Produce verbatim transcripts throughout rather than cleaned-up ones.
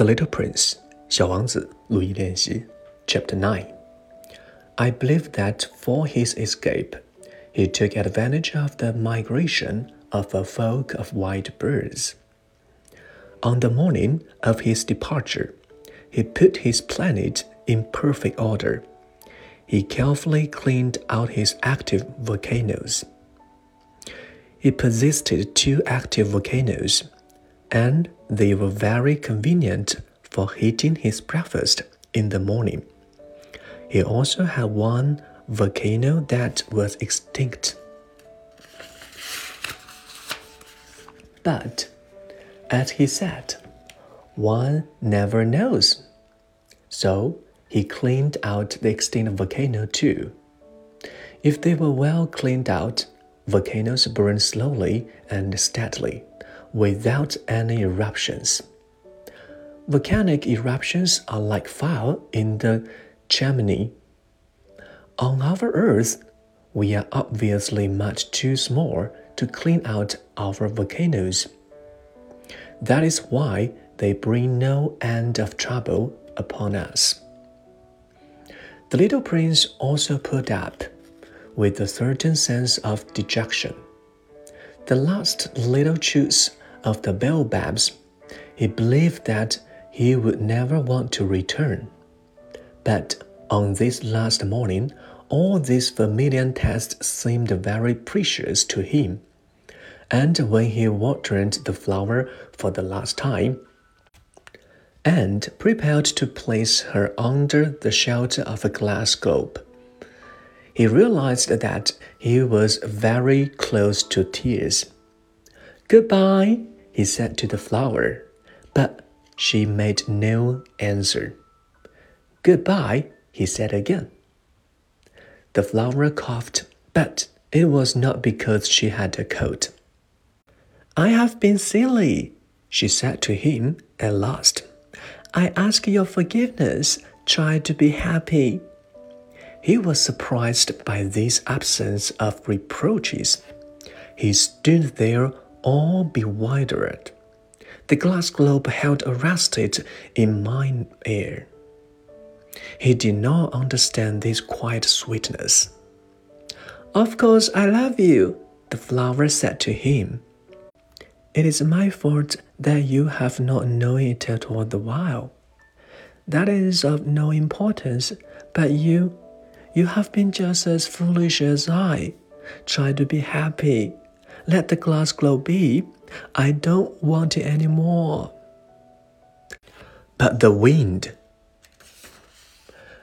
The Little Prince, 小王子路易练习 Chapter nine. I believe that for his escape, he took advantage of the migration of a flock of white birds. On the morning of his departure, he put his planet in perfect order. He carefully cleaned out his active volcanoes. He possessed two active volcanoes, and they were very convenient for heating his breakfast in the morning. He also had one volcano that was extinct. But, as he said, one never knows. So, he cleaned out the extinct volcano too. If they were well cleaned out, volcanoes burn slowly and steadily, without any eruptions. Volcanic eruptions are like fire in the chimney. On our Earth, we are obviously much too small to clean out our volcanoes. That is why they bring no end of trouble upon us. The Little Prince also put up with a certain sense of dejection. The last little shoots of the baobabs, he believed that he would never want to return. But on this last morning, all these familiar tasks seemed very precious to him. And when he watered the flower for the last time, and prepared to place her under the shelter of a glass globe, he realized that he was very close to tears. "Goodbye," he said to the flower, but she made no answer. "Goodbye," he said again. The flower coughed, but it was not because she had a cold. "I have been silly," she said to him at last. "I ask your forgiveness. Try to be happy." He was surprised by this absence of reproaches. He stood there all bewildered. The glass globe held arrested in mine air. He did not understand this quiet sweetness. "Of course I love you," the flower said to him. "It is my fault that you have not known it at all the while. That is of no importance, but you, you have been just as foolish as I. Try to be happy. Let the glass globe be. I don't want it anymore." But the wind.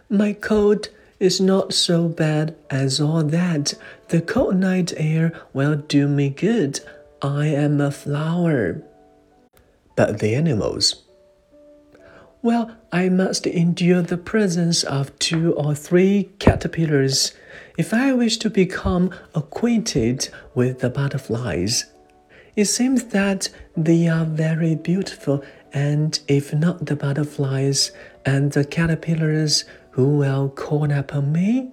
"My cold is not so bad as all that. The cold night air will do me good. I am a flower." But the animals. "Well, I must endure the presence of two or three caterpillars if I wish to become acquainted with the butterflies. It seems that they are very beautiful, and if not the butterflies and the caterpillars, who will call upon me?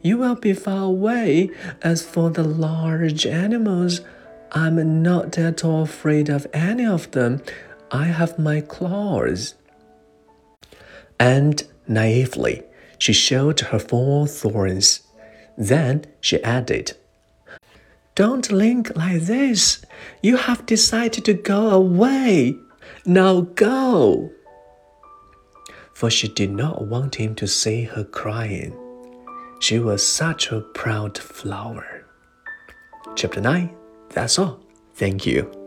You will be far away. As for the large animals, I'm not at all afraid of any of them. I have my claws." And naively, she showed her four thorns. Then she added, "Don't link like this. You have decided to go away. Now go." For she did not want him to see her crying. She was such a proud flower. Chapter nine. That's all. Thank you.